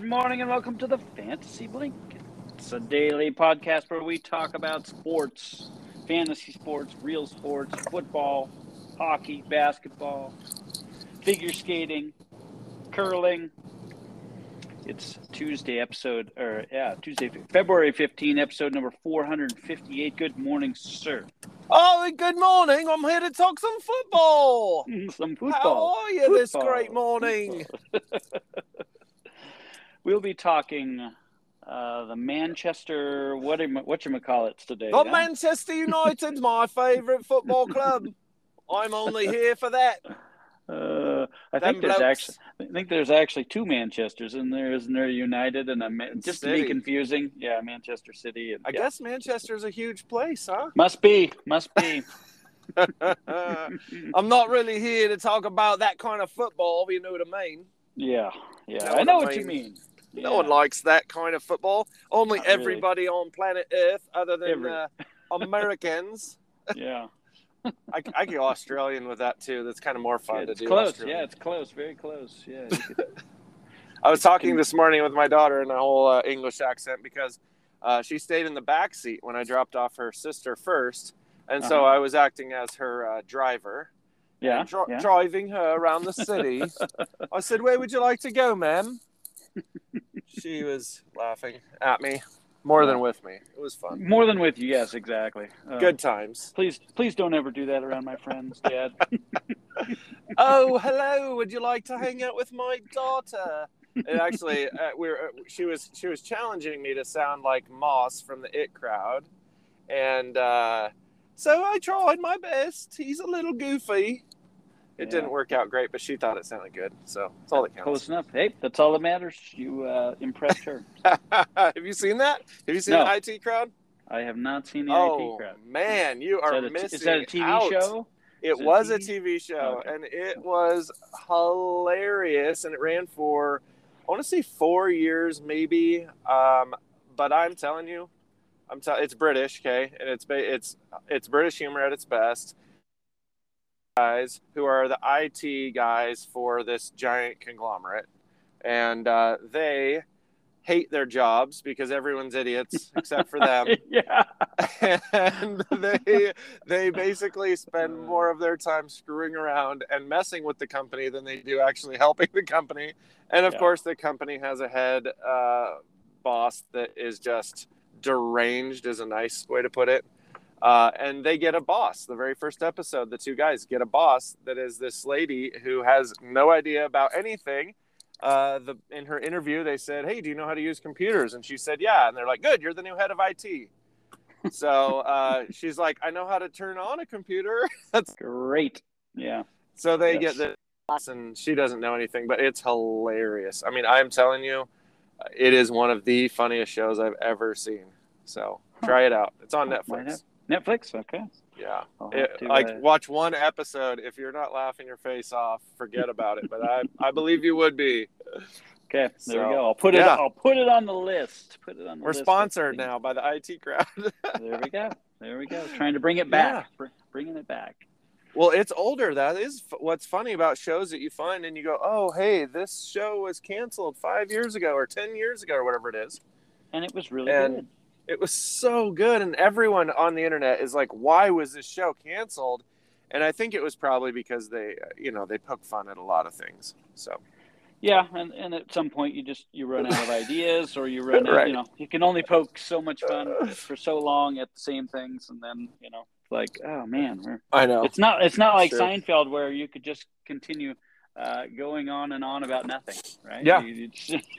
Good morning and welcome to the Fantasy Blink. It's a daily podcast where we talk about sports, fantasy sports, real sports, football, hockey, basketball, figure skating, curling. It's Tuesday, February 15, episode number 458. Good morning, sir. Oh, good morning. I'm here to talk some football. How are you this great morning? We'll be talking the Manchester, whatchamacallits today. Oh, Manchester United, my favourite football club. I'm only here for that. I think there's actually two Manchesters in there, isn't there? United and just to be confusing. Yeah, Manchester City. And, I guess Manchester's a huge place, huh? Must be. I'm not really here to talk about that kind of football, you know what I mean? Yeah, I know what you mean. Yeah. No one likes that kind of football. Only not everybody really on planet Earth other than Americans. Yeah. I get Australian with that, too. That's kind of more fun to do. Close. Australian. Yeah, it's close. Very close. Yeah. I was talking this morning with my daughter in a whole English accent because she stayed in the back seat when I dropped off her sister first. And so I was acting as her driver. Yeah, driving her around the city. I said, "Where would you like to go, ma'am?" She was laughing at me more than with me. It was fun. More than with you, yes, exactly. Good times. Please don't ever do that around my friends, Dad. Oh, hello. Would you like to hang out with my daughter? It actually, she was challenging me to sound like Moss from the IT Crowd, and so I tried my best. He's a little goofy. It didn't work out great, but she thought it sounded good. So that's all that counts. Close enough. Hey, that's all that matters. You impressed her. Have you seen that? Have you seen the IT Crowd? I have not seen the IT Crowd. Oh, man, you are missing out. Is that a TV show? It was a TV show, and it was hilarious, and it ran for, I want to say 4 years maybe, but I'm telling you, it's British, okay, and it's British humor at its best. Guys who are the IT guys for this giant conglomerate, and they hate their jobs because everyone's idiots except for them. Yeah, and they basically spend more of their time screwing around and messing with the company than they do actually helping the company. And of course, the company has a head boss that is just deranged is a nice way to put it. And they get a boss. The very first episode, the two guys get a boss that is this lady who has no idea about anything. In her interview, they said, "Hey, do you know how to use computers?" And she said, "Yeah." And they're like, "Good, you're the new head of IT." So she's like, "I know how to turn on a computer." That's great. Yeah. So they get this boss, and she doesn't know anything, but it's hilarious. I mean, I'm telling you, it is one of the funniest shows I've ever seen. So try it out. It's on Netflix. Netflix? Okay. Yeah. Watch one episode. If you're not laughing your face off, forget about it. But I believe you would be. Okay. There we go. I'll put it on the list. We're sponsored now by the IT Crowd. There we go. Trying to bring it back. Yeah. Bringing it back. Well, it's older. That is what's funny about shows that you find and you go, "Oh, hey, this show was canceled 5 years ago or 10 years ago or whatever it is." And it was really good. It was so good, and everyone on the internet is like, "Why was this show canceled?" And I think it was probably because they poke fun at a lot of things. So, yeah, and at some point you run out of ideas, or you run out. Right. You can only poke so much fun for so long at the same things, and then like, oh man, I know it's not like Seinfeld where you could just continue going on and on about nothing, right? Yeah,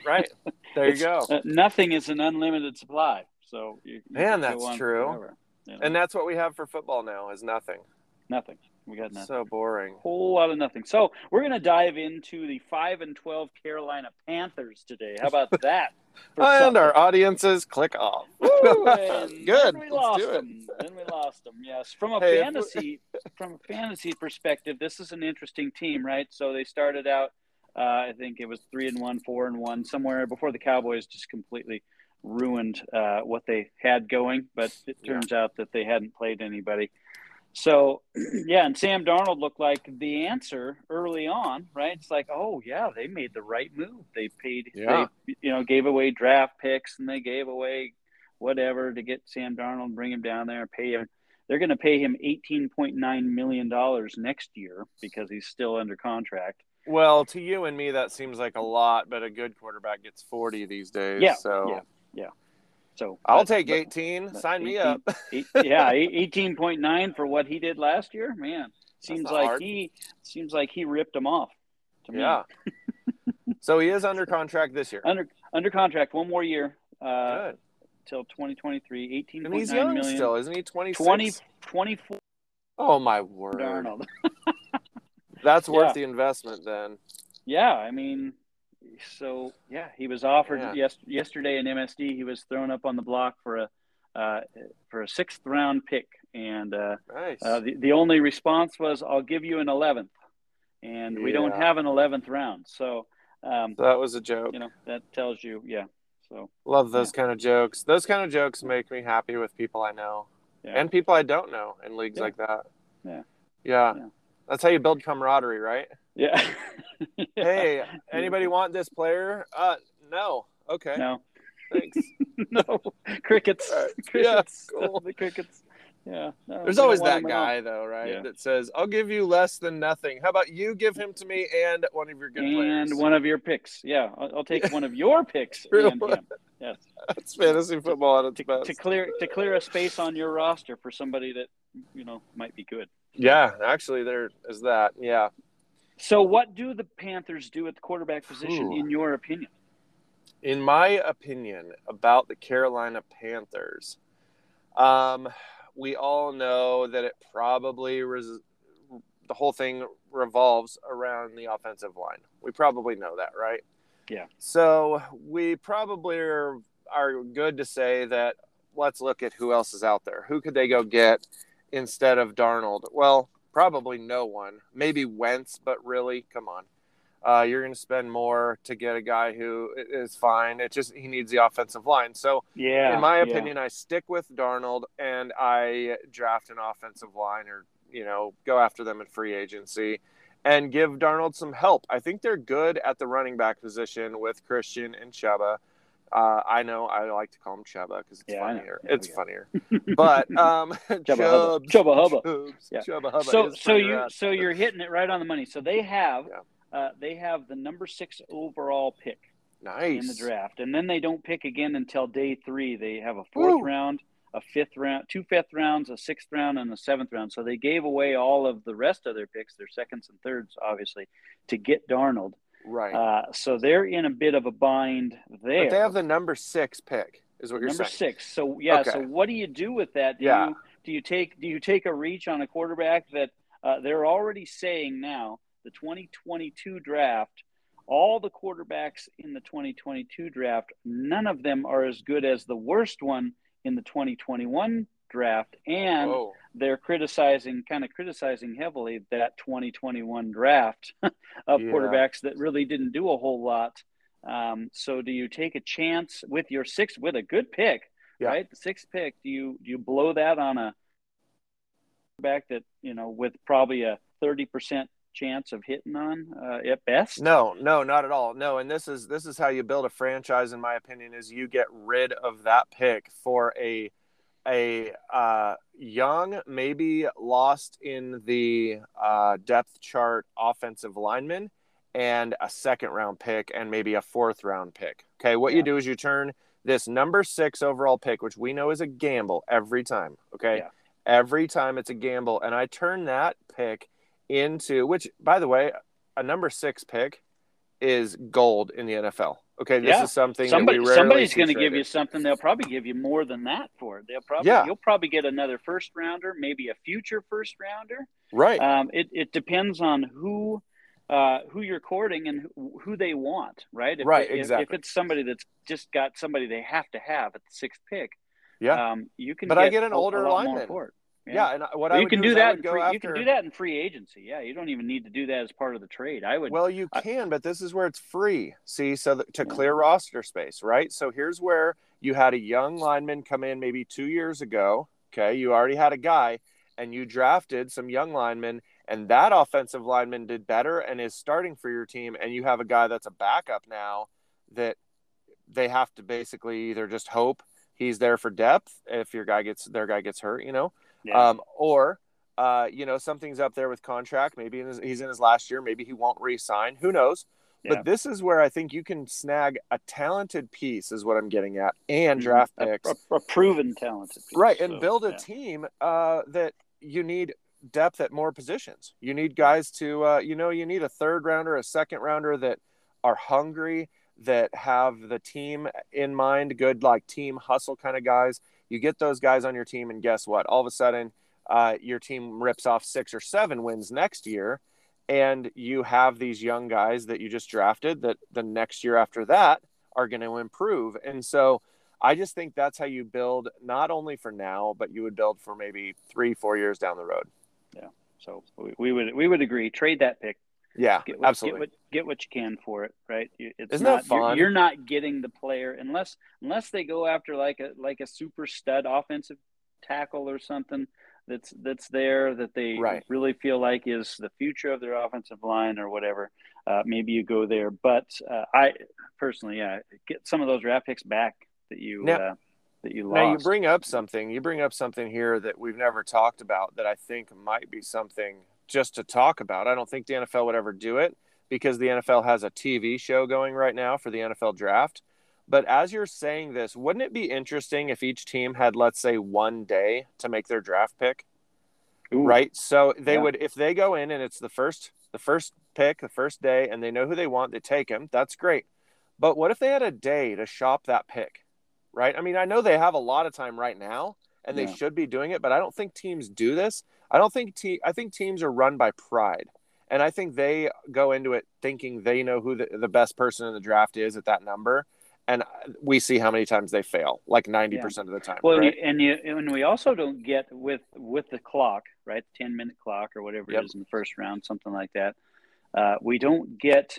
right. There you go. Nothing is an unlimited supply. So you that's true. Forever, And that's what we have for football now is nothing. Nothing. We got nothing. So boring. Whole lot of nothing. So we're going to dive into the 5-12 Carolina Panthers today. How about that? And our audiences click off. Woo, good. Then we lost them. Yes. From a fantasy perspective, this is an interesting team, right? So they started out, I think it was 3-1, 4-1, somewhere before the Cowboys just completely ruined what they had going, but it turns out that they hadn't played anybody So, yeah, and Sam Darnold looked like the answer early on, right? It's like, oh, yeah, they made the right move. They paid, they, you know, gave away draft picks and they gave away whatever to get Sam Darnold, bring him down there and pay him. They're going to pay him $18.9 million next year because he's still under contract. Well, to you and me, that seems like a lot, but a good quarterback gets 40 these days. Yeah, so. Yeah. So I'll take 18. Sign me up. 18.9 for what he did last year. Man, seems like he ripped him off. To me. Yeah. So he is under contract this year. Under contract, one more year. Good. Till 2023. 18.9 million. He's young still, isn't he? 26. 24. Oh my word, Darnold. That's worth the investment then. Yeah, I mean. So, yeah, he was offered yesterday in MSD. He was thrown up on the block for a sixth-round pick. And nice. The only response was, I'll give you an 11th. And we don't have an 11th round. So that was a joke. You know, that tells you, So love those kind of jokes. Those kind of jokes make me happy with people I know and people I don't know in leagues like that. Yeah. That's how you build camaraderie, right? Yeah. Hey, anybody want this player? No. Okay. No. Thanks. No. Crickets. Right. Crickets. Yeah, cool. The crickets. Yeah. No, there's always that guy, though, right? Yeah. That says, I'll give you less than nothing. How about you give him to me and one of your good players? And one of your picks. Yeah. I'll take one of your picks and him. Yes. That's fantasy football at its best. To clear a space on your roster for somebody that, you know, might be good. Yeah. Actually, there is that. Yeah. So what do the Panthers do at the quarterback position, in your opinion? In my opinion, about the Carolina Panthers, we all know that it probably the whole thing revolves around the offensive line. We probably know that, right? Yeah. So we probably are good to say that let's look at who else is out there. Who could they go get instead of Darnold? Well, probably no one. Maybe Wentz, but really, come on. You're going to spend more to get a guy who is fine. It's just he needs the offensive line. So, in my opinion, I stick with Darnold and I draft an offensive line or, you know, go after them in free agency and give Darnold some help. I think they're good at the running back position with Christian and Chuba. I know I like to call him Chuba because it's funnier. Yeah, it's funnier. But Chuba Hubbard. So you're hitting it right on the money. So they have the number 6 overall pick in the draft. And then they don't pick again until day 3. They have a fourth round, a fifth round, 2 fifth rounds, a sixth round, and a seventh round. So they gave away all of the rest of their picks, their seconds and thirds, obviously, to get Darnold. Right. So they're in a bit of a bind there. But they have the number 6 pick, is what you're saying. Number 6. So So what do you do with that? Do you take a reach on a quarterback that they're already saying now the 2022 draft? All the quarterbacks in the 2022 draft, none of them are as good as the worst one in the 2021 draft, and they're criticizing heavily that 2021 draft of quarterbacks that really didn't do a whole lot. So do you take a chance with your sixth, with a good pick, right? The 6th pick, do you blow that on a quarterback that, you know, with probably a 30% chance of hitting on at best? No, not at all. No, and this is how you build a franchise, in my opinion, is you get rid of that pick for a young, maybe lost in the depth chart offensive lineman, and a 2nd round pick and maybe a 4th round pick. Okay, what you do is you turn this number 6 overall pick, which we know is a gamble every time. Okay, every time it's a gamble, and I turn that pick into, which by the way, a number 6 pick is gold in the NFL. Okay, this is something that we rarely somebody's going to give you something. They'll probably give you more than that for it. You'll probably get another 1st rounder, maybe a future 1st rounder. Right. It depends on who you're courting and who they want, right? Exactly. If it's somebody that's just got somebody they have to have at the 6th pick, you can. But I get an older lineman. Yeah, and what I would do is I would go after. You can do that in free agency. Yeah, you don't even need to do that as part of the trade. I would. Well, you can, but this is where it's free. See, so to clear roster space, right? So here's where you had a young lineman come in maybe 2 years ago. Okay, you already had a guy, and you drafted some young linemen, and that offensive lineman did better and is starting for your team, and you have a guy that's a backup now that they have to basically either just hope he's there for depth if your guy gets hurt, you know, or something's up there with contract. Maybe he's in his last year. Maybe he won't re-sign. Who knows? Yeah. But this is where I think you can snag a talented piece, is what I'm getting at, and draft picks. A proven talented piece. Right, and build a team that you need depth at more positions. You need guys to, you need a third rounder, a second rounder that are hungry, that have the team in mind, good like team hustle kind of guys. You get those guys on your team, and guess what? All of a sudden, your team rips off 6 or 7 wins next year. And you have these young guys that you just drafted that the next year after that are going to improve. And so I just think that's how you build, not only for now, but you would build for maybe 3-4 years down the road. Yeah. So we would agree. Trade that pick. Yeah, absolutely. Get what you can for it, right? Isn't that fun? You're not getting the player unless they go after like a super stud offensive tackle or something. That's there that they really feel like is the future of their offensive line or whatever. Maybe you go there, but I personally, get some of those draft picks back that you lost. Now you bring up something here that we've never talked about that I think might be something just to talk about. I don't think the NFL would ever do it because the NFL has a TV show going right now for the NFL draft. But as you're saying this, wouldn't it be interesting if each team had, let's say, one day to make their draft pick? Ooh. Right? So they would, if they go in and it's the first pick, the first day, and they know who they want, they take him. That's great. But what if they had a day to shop that pick? Right? I mean, I know they have a lot of time right now, and they should be doing it, but I don't think teams do this. I think teams are run by pride. And I think they go into it thinking they know who the best person in the draft is at that number. And we see how many times they fail, like 90% of the time. Well, right? and we also don't get with the clock, right? 10-minute clock or whatever it is in the first round, something like that. We don't get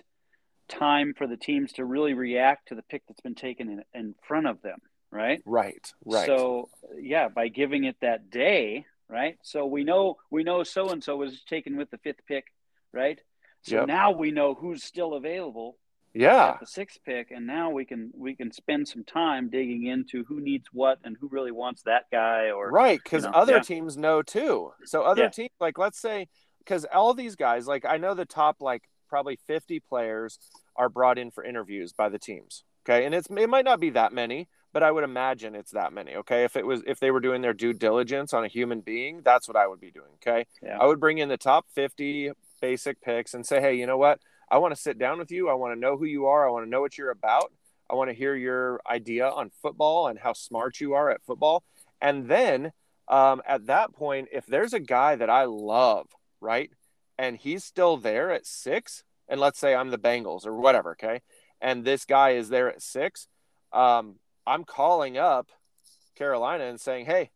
time for the teams to really react to the pick that's been taken in front of them, right? Right. So, by giving it that day, right? So we know so-and-so was taken with the 5th pick, right? So now we know who's still available. Yeah, at the 6th pick, and now we can spend some time digging into who needs what and who really wants that guy, or because other teams know too. So other teams, like let's say, because all these guys, like I know the top like probably 50 players are brought in for interviews by the teams. Okay, and it might not be that many, but I would imagine it's that many. Okay, if they were doing their due diligence on a human being, that's what I would be doing. Okay, I would bring in the top 50 basic picks and say, hey, you know what? I want to sit down with you. I want to know who you are. I want to know what you're about. I want to hear your idea on football and how smart you are at football. And then at that point, if there's a guy that I love, right, and he's still there at 6, and let's say I'm the Bengals or whatever, okay, and this guy is there at 6, I'm calling up Carolina and saying, hey,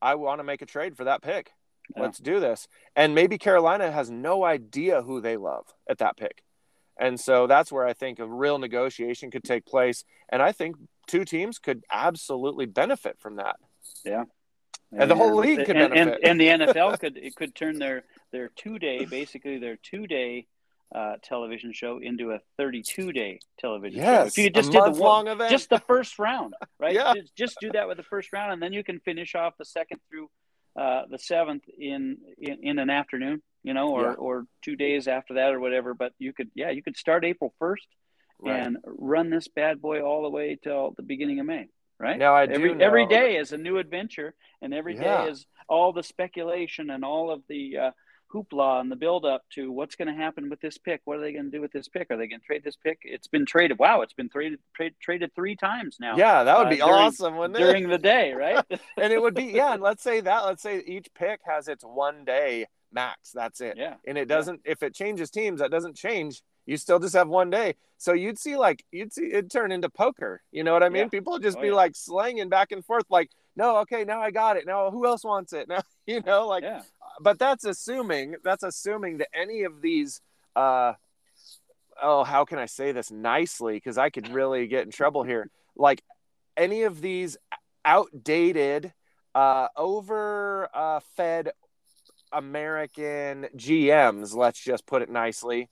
I want to make a trade for that pick. Let's do this. And maybe Carolina has no idea who they love at that pick. And so that's where I think a real negotiation could take place. And I think 2 teams could absolutely benefit from that. Yeah. And the whole league could benefit. And the NFL could turn their 2-day, basically their 2-day television show into a 32-day television show. If you just did the event. Just the first round, right? Just do that with the first round, and then you can finish off the 2nd through the 7th in an afternoon, or 2 days after that or whatever. But you could start April 1st and run this bad boy all the way till the beginning of May, right? Now every day is a new adventure, and every day is all the speculation and all of the hoopla and the build up to what's going to happen with this pick. What are they going to do with this pick? Are they going to trade this pick? It's been traded. Wow, it's been traded 3 times now. Yeah, that would be awesome, wouldn't it? During the day, right? And it would be, and let's say each pick has its 1 day max. That's it. Yeah. And it doesn't, if it changes teams, that doesn't change. You still just have 1 day. So you'd see it turn into poker. You know what I mean? Yeah. People would just be like slanging back and forth, like, no, okay, now I got it. Now who else wants it? Now, but that's assuming that any of these, how can I say this nicely? Cause I could really get in trouble here. Like any of these outdated, overfed American GMs, let's just put it nicely,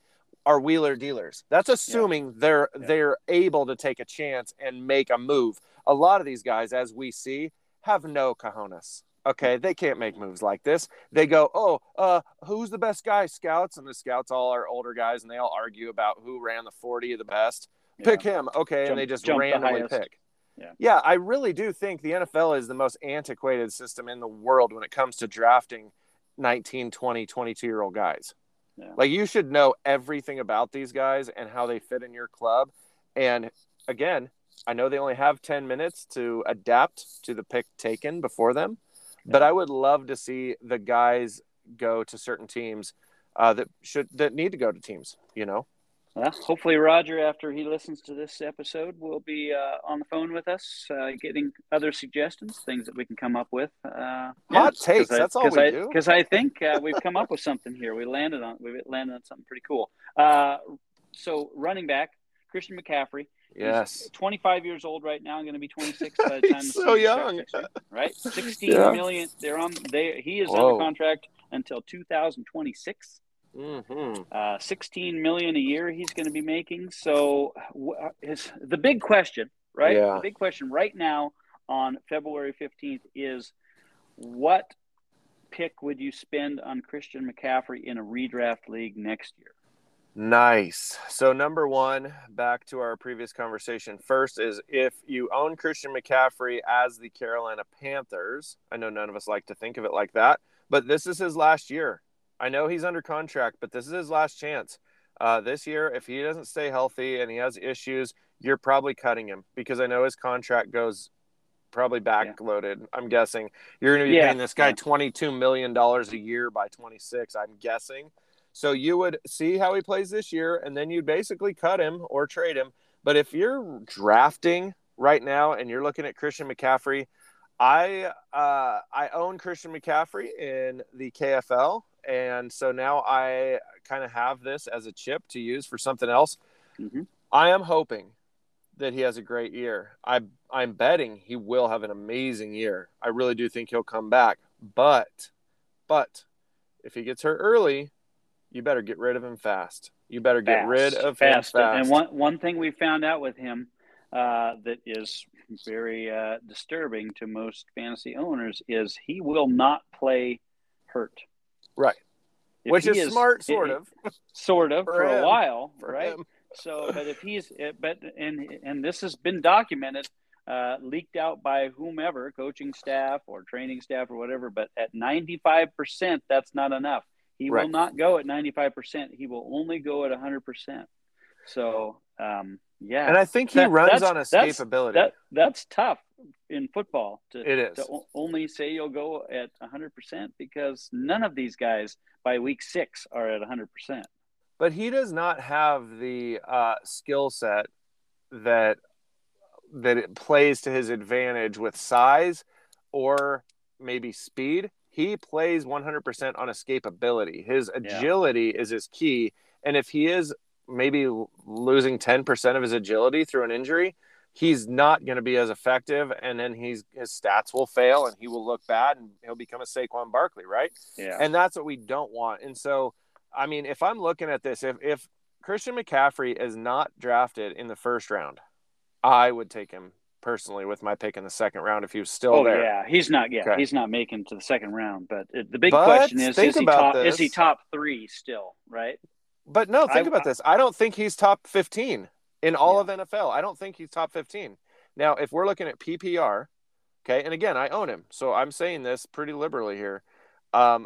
are wheeler dealers. That's assuming they're able to take a chance and make a move. A lot of these guys, as we see, have no cojones. Okay, they can't make moves like this. They go, who's the best guy? Scouts. And the scouts all are older guys, and they all argue about who ran the 40 the best. Pick him. Okay, and they just randomly pick. Yeah, I really do think the NFL is the most antiquated system in the world when it comes to drafting 19, 20, 22-year-old guys. Yeah. Like, you should know everything about these guys and how they fit in your club. And, again, I know they only have 10 minutes to adapt to the pick taken before them. Yeah. But I would love to see the guys go to certain teams that need to go to teams, you know? Well, hopefully Roger, after he listens to this episode, will be on the phone with us, getting other suggestions, things that we can come up with. Hot takes, that's all we do. Because I think we've come up with something here. We landed on something pretty cool. So running back, Christian McCaffrey. Yes. He's 25 years old right now. I'm going to be 26 by the time. He's so young. Right? 16 million. He is under contract until 2026. Mm-hmm. $16 million a year he's going to be making. So the big question, right? Yeah. The big question right now on February 15th is, what pick would you spend on Christian McCaffrey in a redraft league next year? Nice. So number one, back to our previous conversation. First is, if you own Christian McCaffrey as the Carolina Panthers, I know none of us like to think of it like that, but this is his last year. I know he's under contract, but this is his last chance. This year, if he doesn't stay healthy and he has issues, you're probably cutting him, because I know his contract goes probably backloaded. Yeah. I'm guessing you're going to be paying this guy $22 million a year by 26, I'm guessing. So you would see how he plays this year, and then you'd basically cut him or trade him. But if you're drafting right now and you're looking at Christian McCaffrey, I own Christian McCaffrey in the KFL. And so now I kind of have this as a chip to use for something else. Mm-hmm. I am hoping that he has a great year. I'm betting he will have an amazing year. I really do think he'll come back. But if he gets hurt early, you better get rid of him fast. You better get rid of him fast. And one thing we found out with him that is very disturbing to most fantasy owners is he will not play hurt. Right. Which is smart, sort of. Sort of, for a while, right? So, but if he's, and this has been documented, leaked out by whomever, coaching staff or training staff or whatever, but at 95%, that's not enough. He will not go at 95%. He will only go at 100%. So, yeah. And I think he runs on escapability. That's tough in football to only say you'll go at 100%, because none of these guys by week 6 are at 100%. But he does not have the skill set that it plays to his advantage with size or maybe speed. He plays 100% on escapability. His agility is his key. And if he is maybe losing 10% of his agility through an injury, he's not going to be as effective, and then his stats will fail, and he will look bad, and he'll become a Saquon Barkley, right? Yeah. And that's what we don't want. And so, I mean, if I'm looking at this, if Christian McCaffrey is not drafted in the first round, I would take him personally with my pick in the second round if he was still there. Yeah, he's not he's not making to the second round. But the big question is he top 3 still, right? But no, think about this. I don't think he's top 15. In all of NFL, I don't think he's top 15. Now, if we're looking at PPR, okay, and again, I own him, so I'm saying this pretty liberally here. I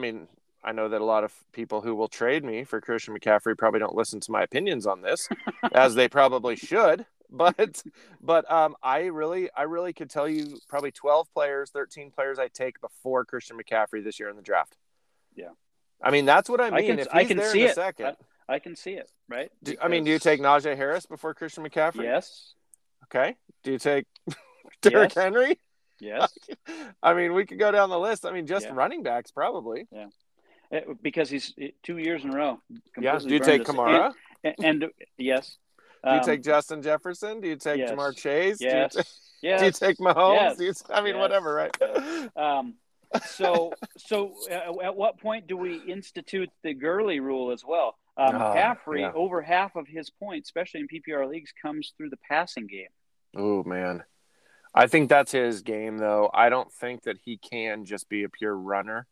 mean, I know that a lot of people who will trade me for Christian McCaffrey probably don't listen to my opinions on this, as they probably should. But I really could tell you probably 12 players, 13 players I take before Christian McCaffrey this year in the draft. Yeah, I mean, that's what I mean. I can see it, right? Do you take Najee Harris before Christian McCaffrey? Yes. Okay. Do you take Derrick Henry? Yes. I mean, we could go down the list. I mean, just running backs probably. Yeah. Because he's 2 years in a row. Yeah. Do you take Kamara? And yes. Do you take Justin Jefferson? Do you take Jamar Chase? Yes. Do you take Mahomes? Yes. I mean, whatever, right? So at what point do we institute the Gurley rule as well? McCaffrey, over half of his points, especially in PPR leagues, comes through the passing game. Oh, man. I think that's his game, though. I don't think that he can just be a pure runner.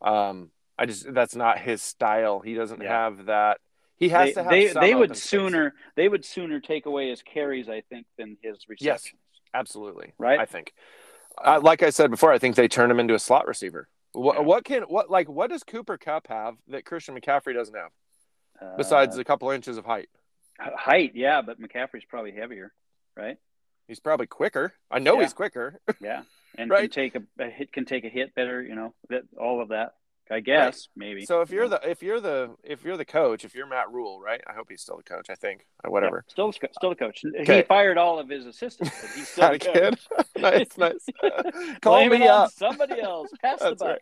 That's not his style. He doesn't have that. He has to have. They would sooner. They would sooner take away his carries, I think, than his receptions. Yes, absolutely. Right. I think, like I said before, I think they turn him into a slot receiver. What does Cooper Kupp have that Christian McCaffrey doesn't have? Besides a couple inches of height. Height, yeah, but McCaffrey's probably heavier, right? He's probably quicker. I know he's quicker. Yeah, and right? can take a hit better. You know, all of that. I guess maybe. So if you're the coach, if you're Matt Rhule, right? I hope he's still the coach. I think whatever. Yeah, still the coach. Okay. He fired all of his assistants, but he's still the coach. Nice. Call me up. Somebody else. Pass the buck.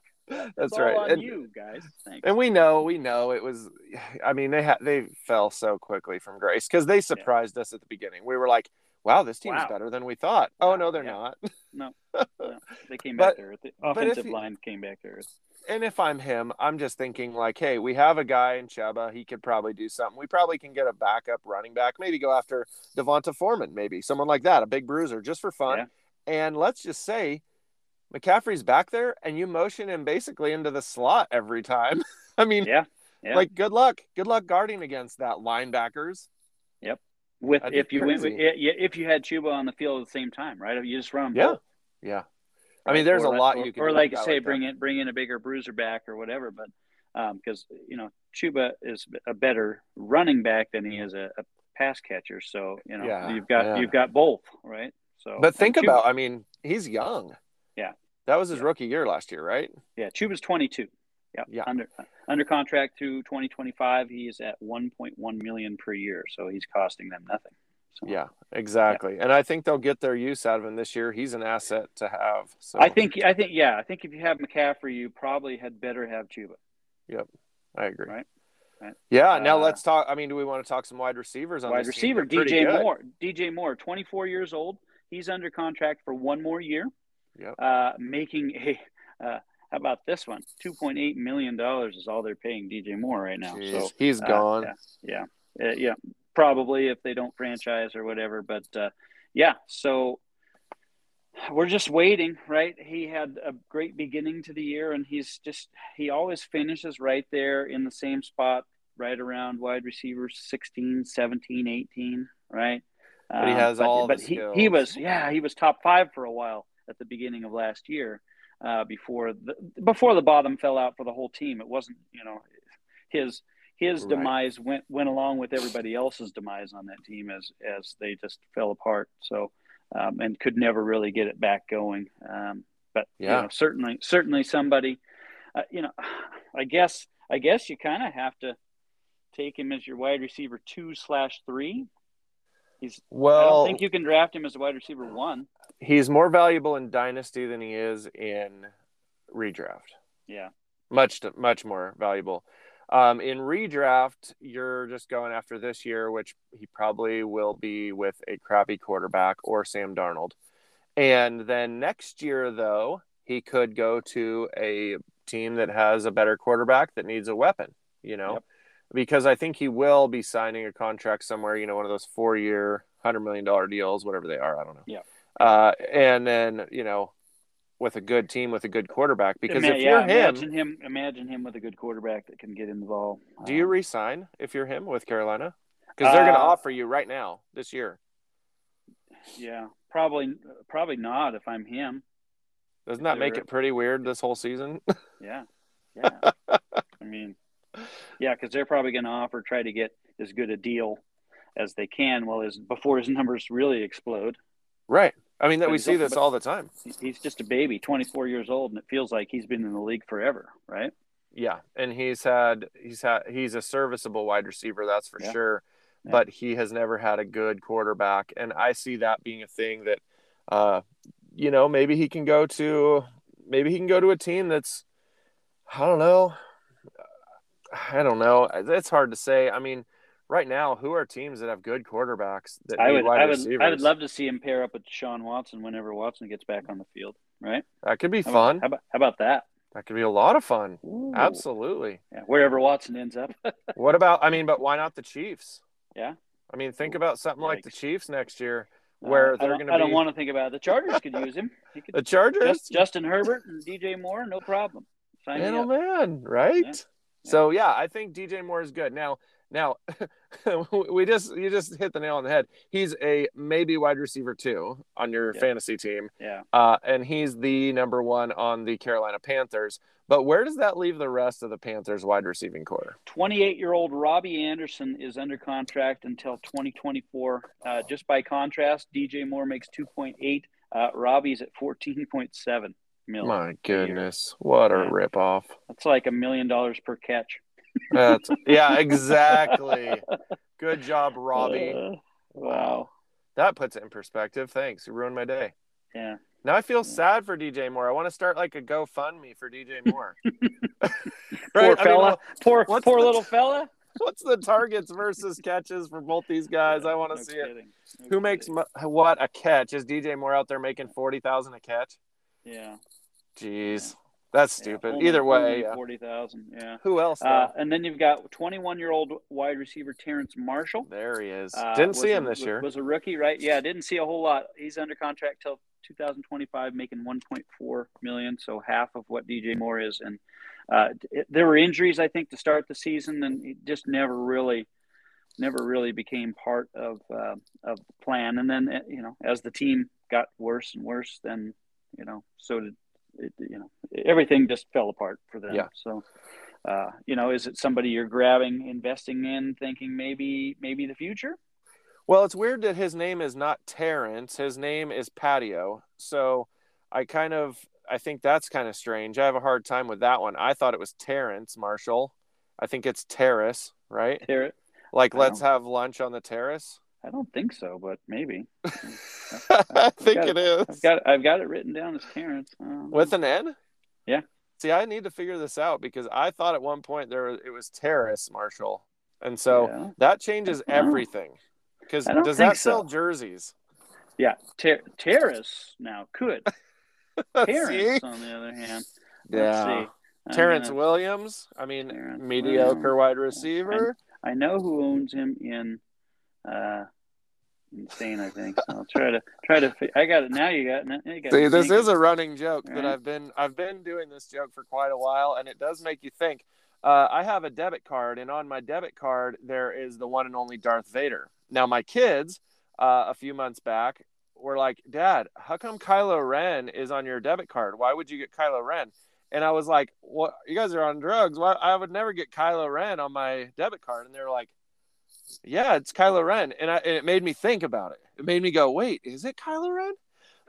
That's right. On you guys. Thanks. And we know it was. I mean, they fell so quickly from grace because they surprised us at the beginning. We were like, wow, this team's better than we thought. Oh, no, they're not. No. They came back to earth. The offensive line came back to earth. And if I'm him, I'm just thinking like, hey, we have a guy in Chuba. He could probably do something. We probably can get a backup running back, maybe go after Devonta Foreman, maybe someone like that, a big bruiser just for fun. Yeah. And let's just say McCaffrey's back there and you motion him basically into the slot every time. I mean, like good luck guarding against that linebackers. Yep. If you had Chuba on the field at the same time, right? You just run them both. Yeah. I mean, there's a lot you can do. Or like you say, bring in a bigger bruiser back or whatever. But because, you know, Chuba is a better running back than he is a pass catcher. So, you know, you've got both, right? So, but think about, I mean, he's young. Yeah. That was his rookie year last year, right? Yeah. Chuba's 22. Yeah. Under contract through 2025, he is at $1.1 million per year, so he's costing them nothing. So, yeah, exactly. Yeah. And I think they'll get their use out of him this year. He's an asset to have. So I think if you have McCaffrey, you probably had better have Chuba. Yep, I agree. Right. Yeah. Now let's talk. I mean, do we want to talk some wide receivers on this team? Wide receiver DJ Moore, 24 years old. He's under contract for one more year. Yep. How about this one? $2.8 million is all they're paying DJ Moore right now. Jeez, so he's gone. Yeah. Probably if they don't franchise or whatever. But, so we're just waiting, right? He had a great beginning to the year, and he always finishes right there in the same spot, right around wide receivers 16, 17, 18, right? But he has all the skills. But he was top five for a while at the beginning of last year. Before the bottom fell out for the whole team, it wasn't, you know, his demise went along with everybody else's demise on that team as they just fell apart. So and could never really get it back going. You know, certainly somebody, you know, I guess you kind of have to take him as your wide receiver 2/3. I don't think you can draft him as a wide receiver 1. He's more valuable in Dynasty than he is in redraft. Yeah. Much more valuable. In redraft, you're just going after this year, which he probably will be with a crappy quarterback or Sam Darnold. And then next year, though, he could go to a team that has a better quarterback that needs a weapon, you know. Yep. Because I think he will be signing a contract somewhere, you know, one of those 4-year, $100 million deals, whatever they are. I don't know. Yeah. And then, you know, with a good team, with a good quarterback, because if you're him, imagine him with a good quarterback that can get involved. Do you re-sign if you're him with Carolina? Because they're going to offer you right now this year. Yeah, probably not if I'm him. Doesn't that make it pretty weird this whole season? Yeah. I mean, yeah, because they're probably going to try to get as good a deal as they can before his numbers really explode. Right. I mean, we see this all the time. He's just a baby, 24 years old, and it feels like he's been in the league forever, right? Yeah, and he's a serviceable wide receiver, that's for sure, but he has never had a good quarterback, and I see that being a thing that, you know, maybe he can go to a team that's, I don't know. It's hard to say. I mean, right now, who are teams that have good quarterbacks that need wide receivers? I would love to see him pair up with Deshaun Watson whenever Watson gets back on the field. right? That could be fun. How about that? That could be a lot of fun. Ooh. Absolutely. Yeah, wherever Watson ends up. What about, but why not the Chiefs? Yeah. Think about something like the Chiefs next year where they're going to be. I don't want to think about it. The Chargers could use him. The Chargers? Justin Herbert and DJ Moore, no problem. Man, right? Yeah. So, I think DJ Moore is good. Now, you just hit the nail on the head. He's a maybe wide receiver too on your fantasy team. Yeah. And he's the number one on the Carolina Panthers. But where does that leave the rest of the Panthers wide receiving core? 28-year-old Robbie Anderson is under contract until 2024. Just by contrast, DJ Moore makes 2.8. Robbie's at 14.7 million. My goodness. What a ripoff. That's like $1 million per catch. Exactly. Good job, Robbie. Wow. That puts it in perspective. Thanks. You ruined my day. Yeah. Now I feel sad for DJ Moore. I want to start like a GoFundMe for DJ Moore. Right? Poor fella. Poor little fella. What's the targets versus catches for both these guys? I want to see it. Who makes what a catch? Is DJ Moore out there making 40,000 a catch? Yeah. Jeez. Yeah. That's stupid. Either way, 40,000. Yeah. Who else? And then you've got 21-year-old wide receiver Terrace Marshall. There he is. Didn't see him this year. Was a rookie, right? Yeah, didn't see a whole lot. He's under contract till 2025, making 1.4 million, so half of what DJ Moore is. And there were injuries, I think, to start the season, and it just never really became part of the plan. And then as the team got worse and worse, then so did. Everything just fell apart for them. Yeah. So, is it somebody you're grabbing, investing in, thinking maybe the future? Well, it's weird that his name is not Terrence. His name is Patio. So I think that's kind of strange. I have a hard time with that one. I thought it was Terrace Marshall. I think it's Terrace, right? Let's have lunch on the terrace. I don't think so, but maybe. I think it is. I've got it written down as Terrence. With an N? Yeah. See, I need to figure this out because I thought at one point it was Terrace Marshall. And so that changes everything. Because does that sell jerseys? Yeah. Terrace now could. Terrence, on the other hand. Yeah. Let's see. Terrence Williams. Terrence mediocre Williams. Wide receiver. I know who owns him in... insane, I think. So I'll try to. I got it now. You got. See, this is a running joke that I've been doing this joke for quite a while, and it does make you think. I have a debit card, and on my debit card there is the one and only Darth Vader. Now, my kids, a few months back, were like, "Dad, how come Kylo Ren is on your debit card? Why would you get Kylo Ren?" And I was like, "What? You guys are on drugs. Why? I would never get Kylo Ren on my debit card." And they're like. Yeah, it's Kylo Ren. And it made me think about it. It made me go, wait, is it Kylo Ren?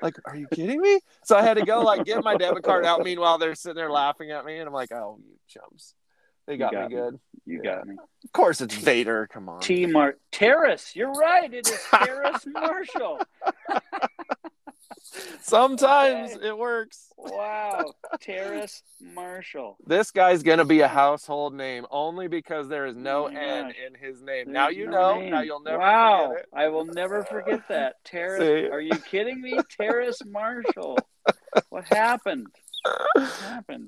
Like, are you kidding me? So I had to go, get my debit card out. Meanwhile, they're sitting there laughing at me. And I'm like, oh, you chumps. They got me good. You got me. Of course it's Vader. Come on. Terrace. You're right. It is Terrace Marshall. Sometimes it works. Wow. Terrace Marshall. This guy's going to be a household name only because there is no N in his name. There's now name. Now you'll never forget it. I will never forget that. Terrace. Are you kidding me? Terrace Marshall. What happened?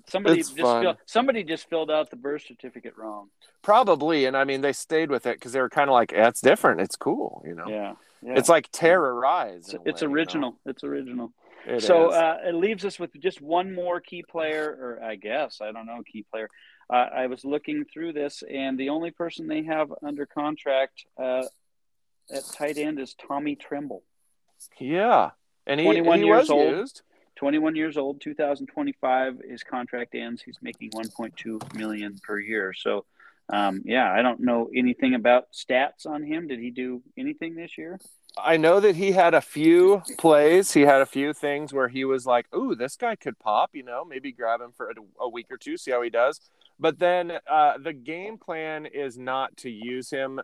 Somebody just filled out the birth certificate wrong. Probably, and they stayed with it because they were kind of like, it's different. It's cool, Yeah. It's like terrorized. It's original. It's original. So it leaves us with just one more key player, or I guess I don't know key player. I was looking through this, and the only person they have under contract at tight end is Tommy Tremble. Yeah, and he was used. 21 years old, 2025, his contract ends. He's making 1.2 million per year. So, I don't know anything about stats on him. Did he do anything this year? I know that he had a few plays. He had a few things where he was like, ooh, this guy could pop, maybe grab him for a week or two, see how he does. But then the game plan is not to use him,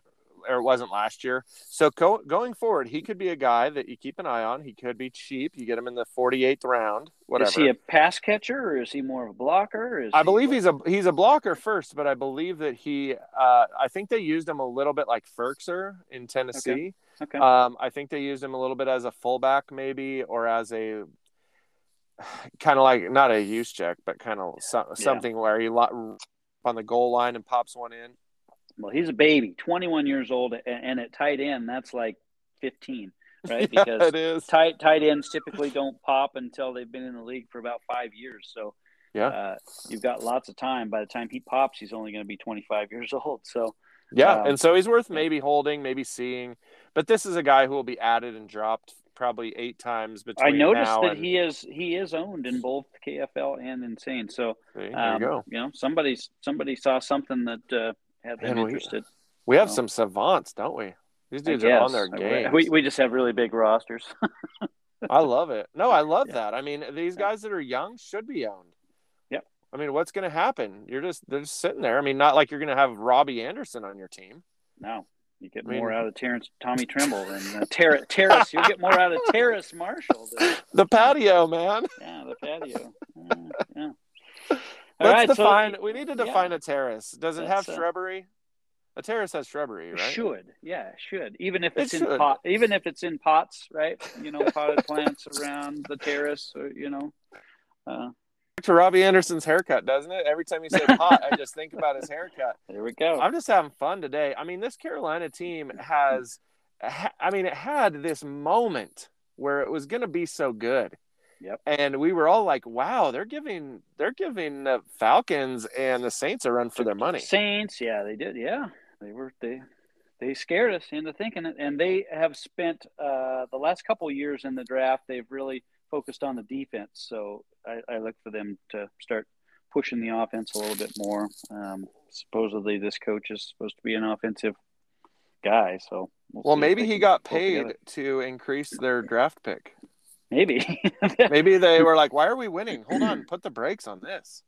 or it wasn't last year. So going forward, he could be a guy that you keep an eye on. He could be cheap. You get him in the 48th round, whatever. Is he a pass catcher or is he more of a blocker? I believe he's a blocker first, but I believe that he I think they used him a little bit like Ferkser in Tennessee. Okay. I think they used him a little bit as a fullback maybe, or as a kind of like not a use check, but kind of something where he on the goal line and pops one in. Well, he's a baby, 21 years old, and at tight end, that's like 15, right? Yeah, because it is. Tight ends typically don't pop until they've been in the league for about 5 years. So, you've got lots of time. By the time he pops, he's only going to be 25 years old. So, and so he's worth maybe holding, maybe seeing. But this is a guy who will be added and dropped probably 8 times between. I noticed now he is owned in both KFL and Insane. So there you go. You know, somebody saw something that had them interested. We have some savants, don't we? These dudes are on their game. We just have really big rosters. I love it. No, I love that. I mean, these guys that are young should be owned. Yep. I mean, what's going to happen? They're just sitting there. I mean, not like you're going to have Robbie Anderson on your team. No. You get more out of Tommy Tremble than Terrace. You'll get more out of Terrace Marshall. The patio, man. Yeah, the patio. Yeah. We need to define a terrace. Does it have shrubbery? A terrace has shrubbery, right? Should. Even if it's in pot, even if it's in pots, right? You know, potted plants around the terrace, or, you know. To Robbie Anderson's haircut, doesn't it? Every time you say pot, I just think about his haircut. There we go. I'm just having fun today. I mean, this Carolina team it had this moment where it was going to be so good. Yep. And we were all like, wow, they're giving the Falcons and the Saints a run for their money. Saints, yeah, they did. Yeah, they scared us into thinking it. And they have spent the last couple of years in the draft, they've really focused on the defense, so I look for them to start pushing the offense a little bit more. Supposedly this coach is supposed to be an offensive guy, so maybe he got paid to increase their draft pick. Maybe. Maybe they were like, why are we winning? Hold on, put the brakes on this.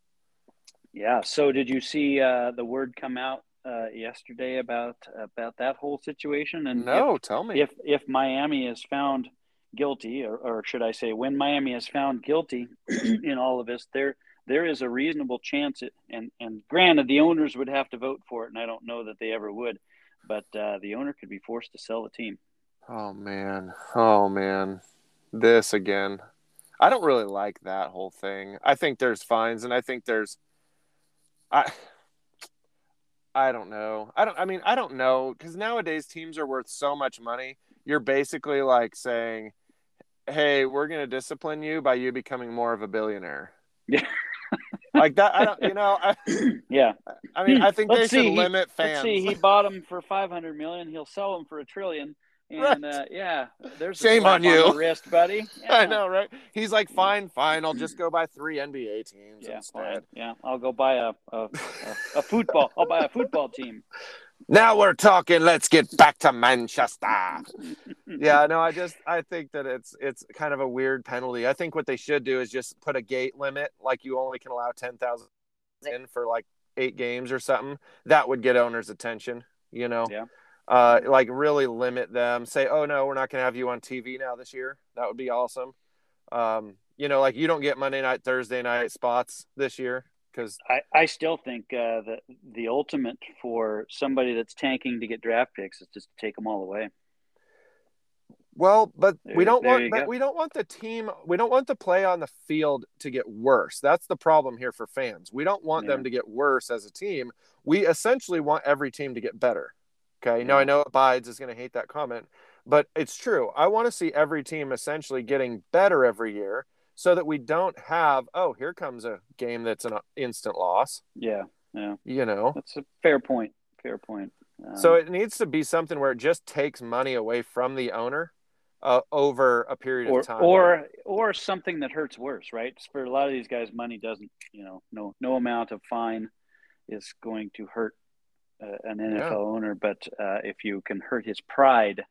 Yeah, so did you see the word come out yesterday about that whole situation? And no, tell me. If Miami is found guilty, or should I say, when Miami is found guilty in all of this, there is a reasonable chance it, and granted, the owners would have to vote for it, and I don't know that they ever would, but the owner could be forced to sell the team. Oh man, this again. I don't really like that whole thing. I think there's fines, and I think there's I don't know. I don't know, because nowadays teams are worth so much money. You're basically like saying, hey, we're going to discipline you by you becoming more of a billionaire. Yeah. Like that, I don't, you know. Yeah. I mean, I think limit fans. Let's see, he bought him for $500 million. He'll sell him for $1 trillion. And, right. There's shame on you. The wrist, buddy. Yeah. I know, right? He's like, fine. I'll just go buy 3 NBA teams instead. Right. Yeah, I'll go buy a football. I'll buy a football team. Now we're talking. Let's get back to Manchester. Yeah, no, I think that it's kind of a weird penalty. I think what they should do is just put a gate limit, like you only can allow 10,000 in for like 8 games or something. That would get owners' attention, you know. Yeah. Like really limit them. Say, oh no, we're not going to have you on TV now this year. That would be awesome. You know, like you don't get Monday night, Thursday night spots this year. Because I still think that the ultimate for somebody that's tanking to get draft picks is just to take them all away. Well, but we don't want the team. We don't want the play on the field to get worse. That's the problem here for fans. We don't want them to get worse as a team. We essentially want every team to get better. Okay. Yeah. Now I know Abides is going to hate that comment, but it's true. I want to see every team essentially getting better every year, so that we don't have, oh, here comes a game that's an instant loss. Yeah, yeah. You know? That's a fair point, So it needs to be something where it just takes money away from the owner over a period of time. Or something that hurts worse, right? For a lot of these guys, money doesn't, you know, no amount of fine is going to hurt an NFL owner. But if you can hurt his pride,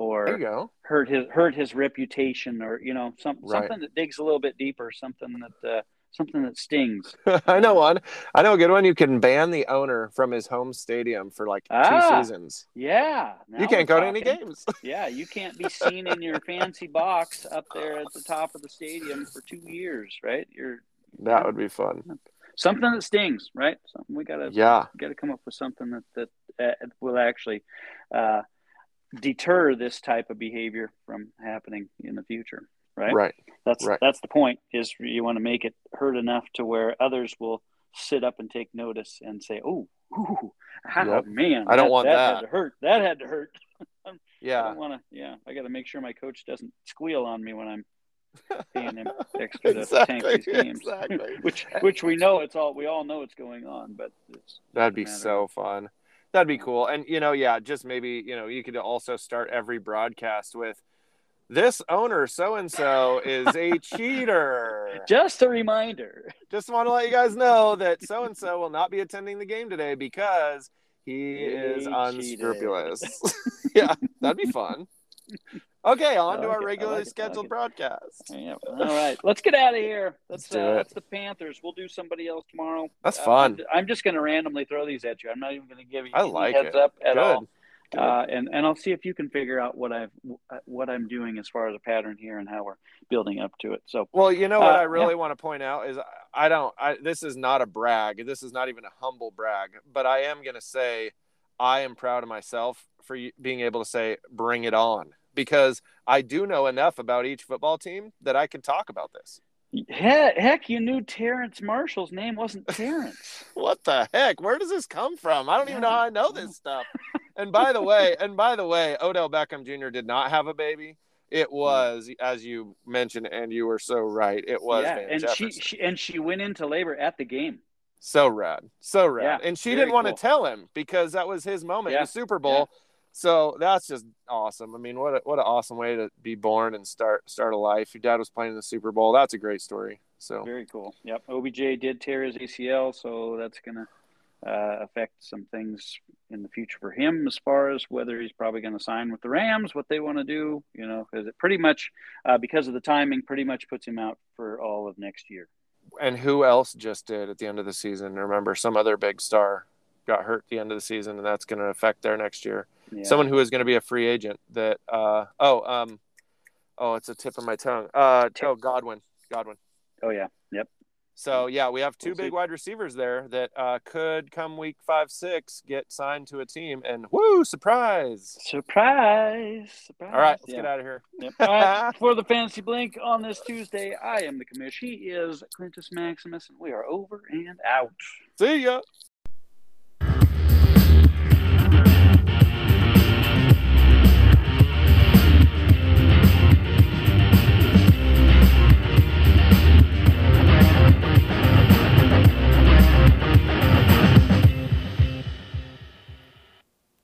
or hurt his reputation, or you know, something that digs a little bit deeper, something that stings. I know a good one. You can ban the owner from his home stadium for like 2 seasons. Yeah, you can't go to any games. Yeah, you can't be seen in your fancy box up there at the top of the stadium for 2 years, right? That would be fun. Something that stings, right? Something we gotta come up with something that will actually deter this type of behavior from happening in the future. right? Right. That's the point, is you want to make it hurt enough to where others will sit up and take notice and say, man, I don't want that. That had to hurt. Yeah. I don't want to. Yeah. I got to make sure my coach doesn't squeal on me when I'm paying him extra to tank these games. Exactly. which we know we all know it's going on, but that'd be so fun. That'd be cool. And, just maybe, you could also start every broadcast with, this owner so-and-so is a cheater. Just a reminder. Just want to let you guys know that so-and-so will not be attending the game today because he is unscrupulous. Yeah, that'd be fun. Okay, to our regularly scheduled broadcast. Yeah. All right, let's get out of here. That's the Panthers. We'll do somebody else tomorrow. That's fun. I'm just going to randomly throw these at you. I'm not even going to give you heads up at all. And I'll see if you can figure out what I'm doing as far as a pattern here and how we're building up to it. So, well, what I really want to point out is this is not a brag. This is not even a humble brag, but I am going to say I am proud of myself for being able to say, bring it on, because I do know enough about each football team that I can talk about this. Heck, you knew Terrace Marshall's name wasn't Terrence. What the heck? Where does this come from? I don't even know how I know this stuff. And by the way, Odell Beckham Jr. did not have a baby. It was, as you mentioned, and you were so right, it was Jefferson. She went into labor at the game. So rad. Yeah, and she didn't want to tell him because that was his moment in the Super Bowl. Yeah. So that's just awesome. I mean, what an awesome way to be born and start a life. Your dad was playing in the Super Bowl. That's a great story. So very cool. Yep. OBJ did tear his ACL, so that's going to affect some things in the future for him as far as whether he's probably going to sign with the Rams, what they want to do, because it pretty much, because of the timing, pretty much puts him out for all of next year. And who else just did at the end of the season? Remember, some other big star got hurt at the end of the season, and that's going to affect their next year. Yeah. Someone who is going to be a free agent that it's a tip of my tongue. Godwin. Oh, yeah. Yep. So, yeah, we have two big wide receivers there that could come week 5-6 get signed to a team. And, woo, surprise. All right, let's get out of here. Yep. All right, for the Fantasy Blink on this Tuesday, I am the commish. He is Clintus Maximus, and we are over and out. See ya.